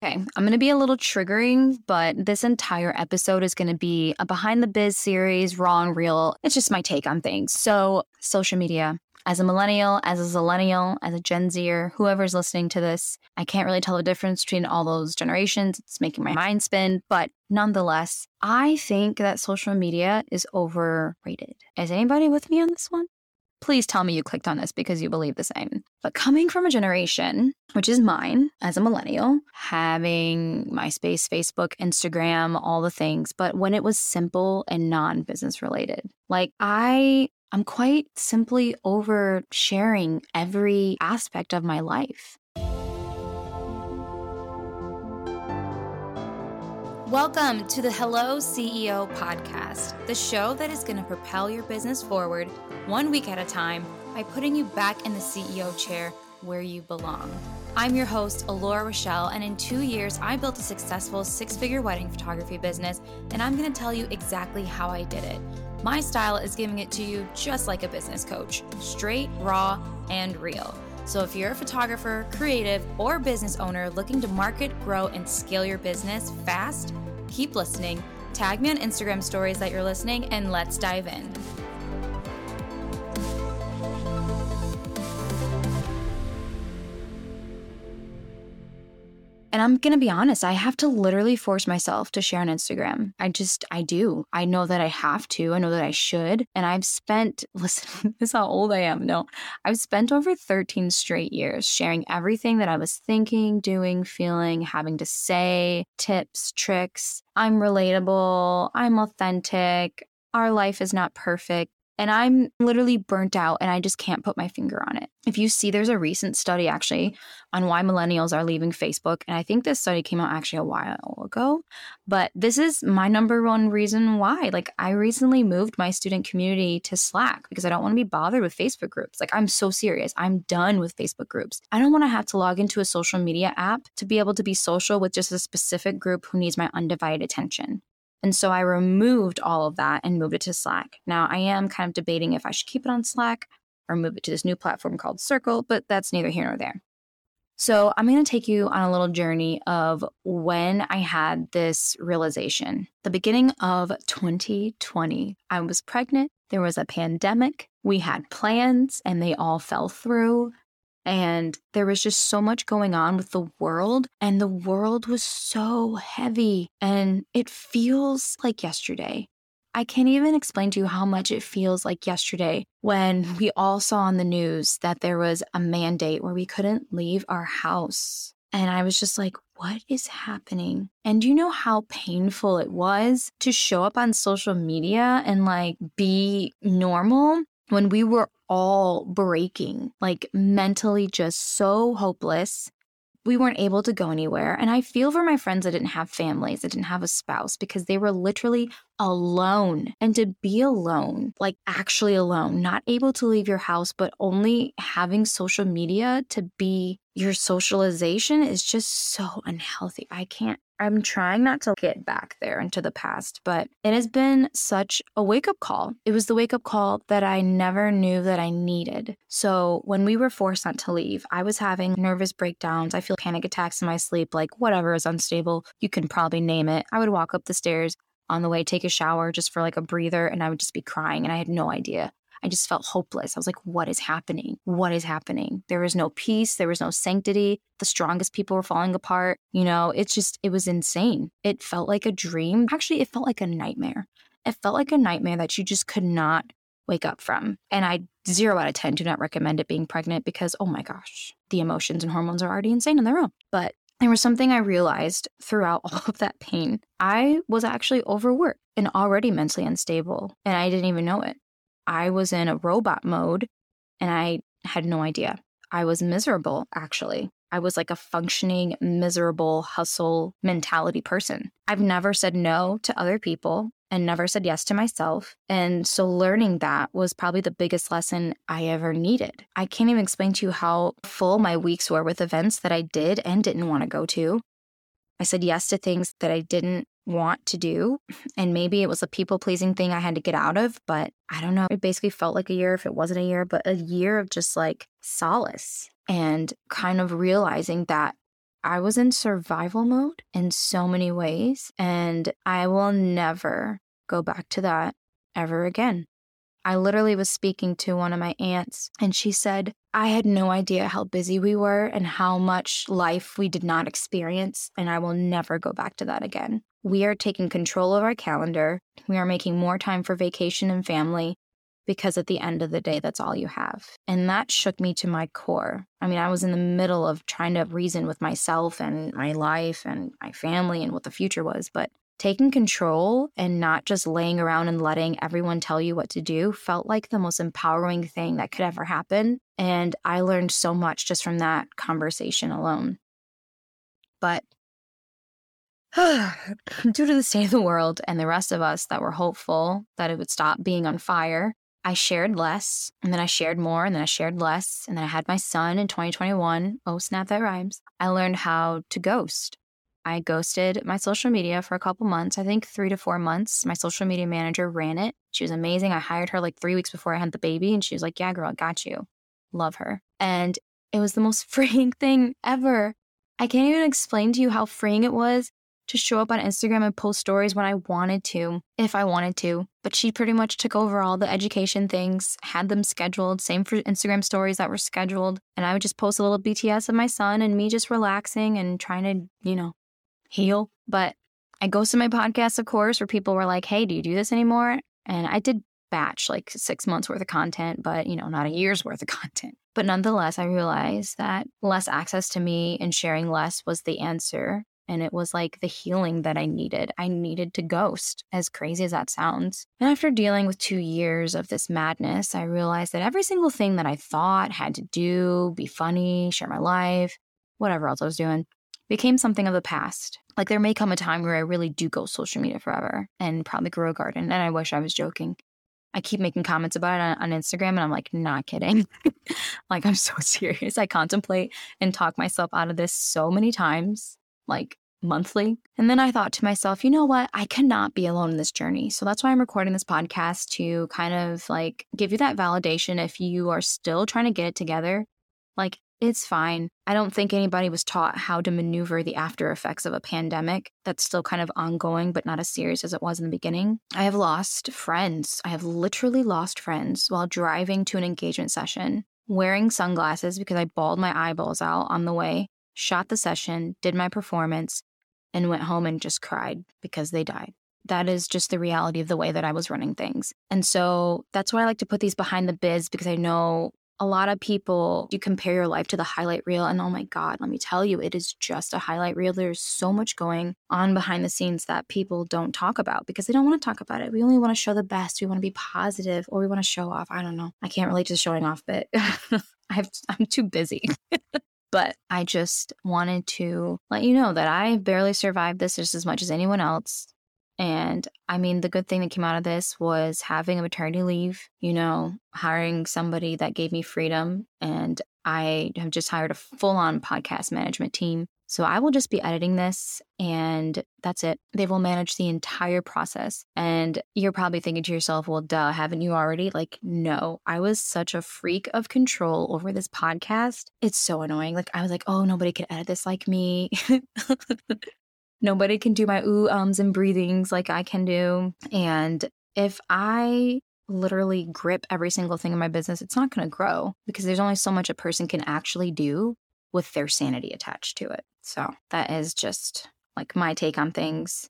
Okay, I'm going to be a little triggering, but this entire episode is going to be a Behind the Biz series, raw and real. It's just my take on things. So social media, as a millennial, as a zillennial, as a Gen Zer, whoever's listening to this, I can't really tell the difference between all those generations. It's making my mind spin. But nonetheless, I think that social media is overrated. Is anybody with me on this one? Please tell me you clicked on this because you believe the same. But coming from a generation, which is mine as a millennial, having MySpace, Facebook, Instagram, all the things, but when it was simple and non-business related, like I'm quite simply over sharing every aspect of my life. Welcome to the Hello CEO podcast, the show that is going to propel your business forward 1 week at a time by putting you back in the CEO chair where you belong. I'm your host, Alora Rochelle, and in 2 years, I built a successful six-figure wedding photography business, and I'm going to tell you exactly how I did it. My style is giving it to you just like a business coach, straight, raw, and real. So if you're a photographer, creative, or business owner looking to market, grow, and scale your business fast, keep listening. Tag me on Instagram stories that you're listening, and let's dive in. And I'm going to be honest, I have to literally force myself to share on Instagram. I do. I know that I have to. I know that I should. And I've spent, listen, this is how old I am. No, I've spent over 13 straight years sharing everything that I was thinking, doing, feeling, having to say, tips, tricks. I'm relatable. I'm authentic. Our life is not perfect. And I'm literally burnt out and I just can't put my finger on it. If you see, there's a recent study actually on why millennials are leaving Facebook. And I think this study came out actually a while ago, but this is my number one reason why. Like, I recently moved my student community to Slack because I don't want to be bothered with Facebook groups. Like, I'm so serious. I'm done with Facebook groups. I don't want to have to log into a social media app to be able to be social with just a specific group who needs my undivided attention. And so I removed all of that and moved it to Slack. Now, I am kind of debating if I should keep it on Slack or move it to this new platform called Circle, but that's neither here nor there. So I'm going to take you on a little journey of when I had this realization. The beginning of 2020, I was pregnant. There was a pandemic. We had plans and they all fell through. And there was just so much going on with the world, and the world was so heavy, and it feels like yesterday. I can't even explain to you how much it feels like yesterday when we all saw on the news that there was a mandate where we couldn't leave our house. And I was just like, what is happening? And do you know how painful it was to show up on social media and like be normal when we were all breaking, like mentally just so hopeless. We weren't able to go anywhere. And I feel for my friends that didn't have families, that didn't have a spouse, because they were literally alone. And to be alone, like actually alone, not able to leave your house, but only having social media to be your socialization is just so unhealthy. I'm trying not to get back there into the past, but it has been such a wake-up call. It was the wake-up call that I never knew that I needed. So when we were forced not to leave, I was having nervous breakdowns. I feel panic attacks in my sleep, like whatever is unstable, you can probably name it. I would walk up the stairs on the way, take a shower just for like a breather, and I would just be crying, and I had no idea. I just felt hopeless. I was like, what is happening? What is happening? There was no peace. There was no sanctity. The strongest people were falling apart. You know, it was insane. It felt like a dream. Actually, it felt like a nightmare. It felt like a nightmare that you just could not wake up from. And I 0 out of 10 do not recommend it being pregnant because, oh my gosh, the emotions and hormones are already insane on their own. But there was something I realized throughout all of that pain. I was actually overworked and already mentally unstable, and I didn't even know it. I was in a robot mode and I had no idea. I was miserable, actually. I was like a functioning, miserable hustle mentality person. I've never said no to other people and never said yes to myself. And so learning that was probably the biggest lesson I ever needed. I can't even explain to you how full my weeks were with events that I did and didn't want to go to. I said yes to things that I didn't want to do, and maybe it was a people-pleasing thing I had to get out of, but I don't know. It basically felt like a year, if it wasn't a year, but a year of just like solace and kind of realizing that I was in survival mode in so many ways, and I will never go back to that ever again. I literally was speaking to one of my aunts, and she said, I had no idea how busy we were and how much life we did not experience, and I will never go back to that again. We are taking control of our calendar. We are making more time for vacation and family, because at the end of the day, that's all you have. And that shook me to my core. I mean, I was in the middle of trying to reason with myself and my life and my family and what the future was, but taking control and not just laying around and letting everyone tell you what to do felt like the most empowering thing that could ever happen. And I learned so much just from that conversation alone. But due to the state of the world and the rest of us that were hopeful that it would stop being on fire, I shared less, and then I shared more, and then I shared less, and then I had my son in 2021. Oh, snap, that rhymes. I learned how to ghost. I ghosted my social media for a couple months, I think 3 to 4 months. My social media manager ran it. She was amazing. I hired her like 3 weeks before I had the baby, and she was like, yeah, girl, I got you. Love her. And it was the most freeing thing ever. I can't even explain to you how freeing it was to show up on Instagram and post stories when I wanted to, if I wanted to. But she pretty much took over all the education things, had them scheduled, same for Instagram stories that were scheduled. And I would just post a little BTS of my son and me just relaxing and trying to, heal. But I ghosted my podcast, of course, where people were like, hey, do you do this anymore? And I did batch like 6 months worth of content, but not a year's worth of content. But nonetheless, I realized that less access to me and sharing less was the answer. And it was like the healing that I needed. I needed to ghost, as crazy as that sounds. And after dealing with 2 years of this madness, I realized that every single thing that I thought had to do, be funny, share my life, whatever else I was doing, became something of the past. Like there may come a time where I really do go social media forever and probably grow a garden. And I wish I was joking. I keep making comments about it on Instagram and I'm like, not kidding. Like I'm so serious. I contemplate and talk myself out of this so many times, like monthly. And then I thought to myself, you know what? I cannot be alone in this journey. So that's why I'm recording this podcast, to kind of like give you that validation if you are still trying to get it together. Like, it's fine. I don't think anybody was taught how to maneuver the after effects of a pandemic that's still kind of ongoing, but not as serious as it was in the beginning. I have lost friends. I have literally lost friends while driving to an engagement session, wearing sunglasses because I bawled my eyeballs out on the way, shot the session, did my performance, and went home and just cried because they died. That is just the reality of the way that I was running things. And so that's why I like to put these behind the biz, because I know a lot of people, you compare your life to the highlight reel, and oh my God, let me tell you, it is just a highlight reel. There's so much going on behind the scenes that people don't talk about because they don't want to talk about it. We only want to show the best. We want to be positive, or we want to show off. I don't know. I can't relate to the showing off bit. I'm too busy. But I just wanted to let you know that I barely survived this just as much as anyone else. And I mean, the good thing that came out of this was having a maternity leave, hiring somebody that gave me freedom. And I have just hired a full-on podcast management team. So I will just be editing this, and that's it. They will manage the entire process. And you're probably thinking to yourself, well, duh, haven't you already? Like, no, I was such a freak of control over this podcast. It's so annoying. Like, I was like, oh, nobody could edit this like me. Nobody can do my ooh, ums, and breathings like I can do. And if I literally grip every single thing in my business, it's not going to grow, because there's only so much a person can actually do with their sanity attached to it. So that is just like my take on things.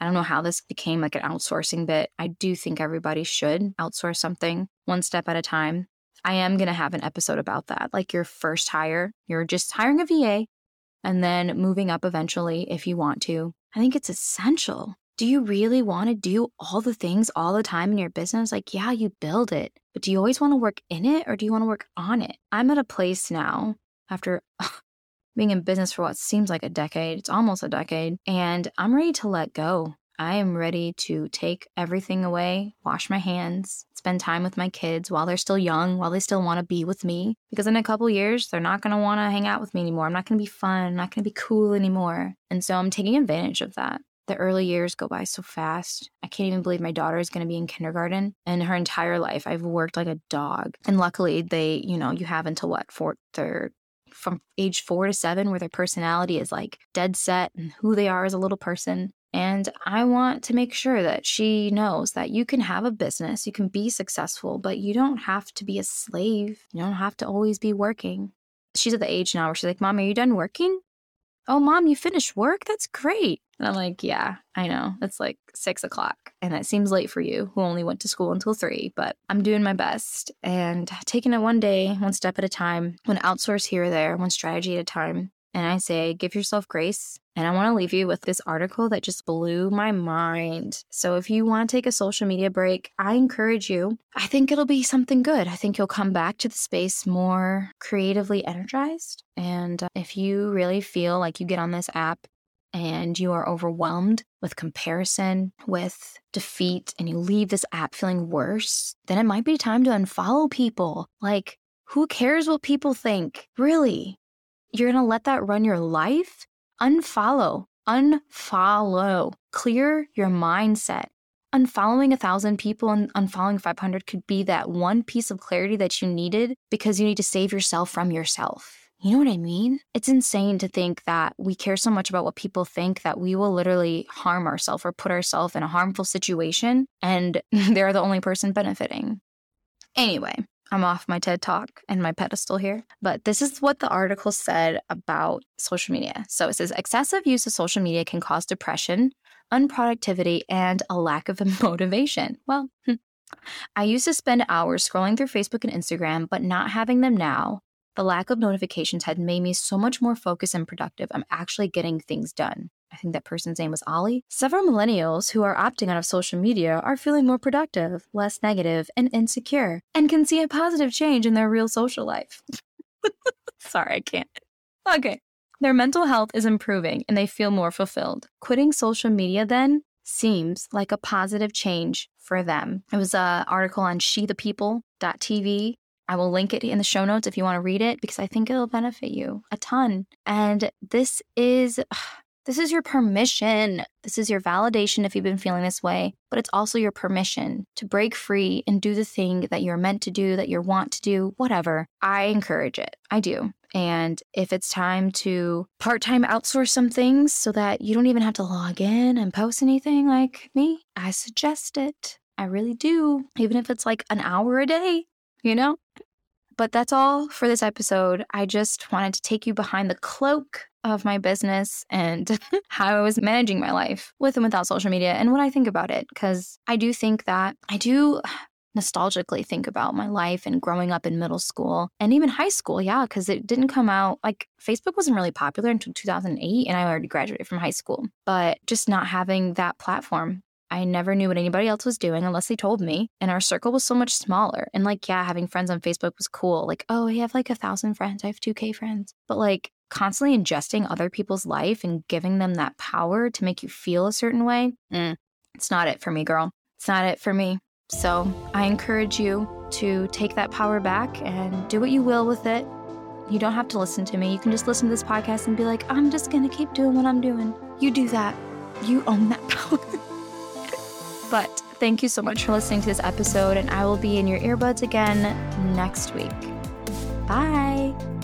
I don't know how this became like an outsourcing bit. I do think everybody should outsource something one step at a time. I am going to have an episode about that. Like your first hire, you're just hiring a VA and then moving up eventually if you want to. I think it's essential. Do you really want to do all the things all the time in your business? Like, yeah, you build it, but do you always want to work in it, or do you want to work on it? I'm at a place now after being in business for what seems like a decade, it's almost a decade, and I'm ready to let go. I am ready to take everything away, wash my hands, spend time with my kids while they're still young, while they still want to be with me. Because in a couple years, they're not going to want to hang out with me anymore. I'm not going to be fun. I'm not going to be cool anymore. And so I'm taking advantage of that. The early years go by so fast. I can't even believe my daughter is going to be in kindergarten. And her entire life, I've worked like a dog. And luckily, they, you have until what, 4, 3, from age 4 to 7 where their personality is like dead set and who they are as a little person. And I want to make sure that she knows that you can have a business, you can be successful, but you don't have to be a slave. You don't have to always be working. She's at the age now where she's like, Mom, are you done working? Oh, Mom, you finished work? That's great. And I'm like, yeah, I know. It's like 6 o'clock and that seems late for you who only went to school until 3, but I'm doing my best and taking it one day, one step at a time, one outsource here or there, one strategy at a time. And I say, give yourself grace. And I want to leave you with this article that just blew my mind. So if you want to take a social media break, I encourage you. I think it'll be something good. I think you'll come back to the space more creatively energized. And if you really feel like you get on this app and you are overwhelmed with comparison, with defeat, and you leave this app feeling worse, then it might be time to unfollow people. Like, who cares what people think? Really? You're going to let that run your life? Unfollow, clear your mindset. Unfollowing 1,000 people and unfollowing 500 could be that one piece of clarity that you needed because you need to save yourself from yourself. You know what I mean? It's insane to think that we care so much about what people think that we will literally harm ourselves or put ourselves in a harmful situation and they're the only person benefiting. Anyway, I'm off my TED Talk and my pedestal here, but this is what the article said about social media. So it says, excessive use of social media can cause depression, unproductivity, and a lack of motivation. Well, I used to spend hours scrolling through Facebook and Instagram, but not having them now, the lack of notifications had made me so much more focused and productive. I'm actually getting things done. I think that person's name was Ollie. Several millennials who are opting out of social media are feeling more productive, less negative, and insecure, and can see a positive change in their real social life. Sorry, I can't. Okay. Their mental health is improving, and they feel more fulfilled. Quitting social media, then, seems like a positive change for them. It was an article on shethepeople.tv. I will link it in the show notes if you want to read it, because I think it'll benefit you a ton. And this is your permission. This is your validation if you've been feeling this way, but it's also your permission to break free and do the thing that you're meant to do, that you want to do, whatever. I encourage it. I do. And if it's time to part-time outsource some things so that you don't even have to log in and post anything like me, I suggest it. I really do. Even if it's like an hour a day, you know? But that's all for this episode. I just wanted to take you behind the cloak of my business and how I was managing my life with and without social media and what I think about it. Because I do think that I do nostalgically think about my life and growing up in middle school and even high school. Yeah, because it didn't come out like Facebook wasn't really popular until 2008 and I already graduated from high school. But just not having that platform. I never knew what anybody else was doing unless they told me. And our circle was so much smaller. And like, yeah, having friends on Facebook was cool. Like, oh, I have like 1,000 friends. I have 2,000 friends. But like constantly ingesting other people's life and giving them that power to make you feel a certain way. It's not it for me, girl. It's not it for me. So I encourage you to take that power back and do what you will with it. You don't have to listen to me. You can just listen to this podcast and be like, I'm just going to keep doing what I'm doing. You do that. You own that power. But thank you so much for listening to this episode, and I will be in your earbuds again next week. Bye.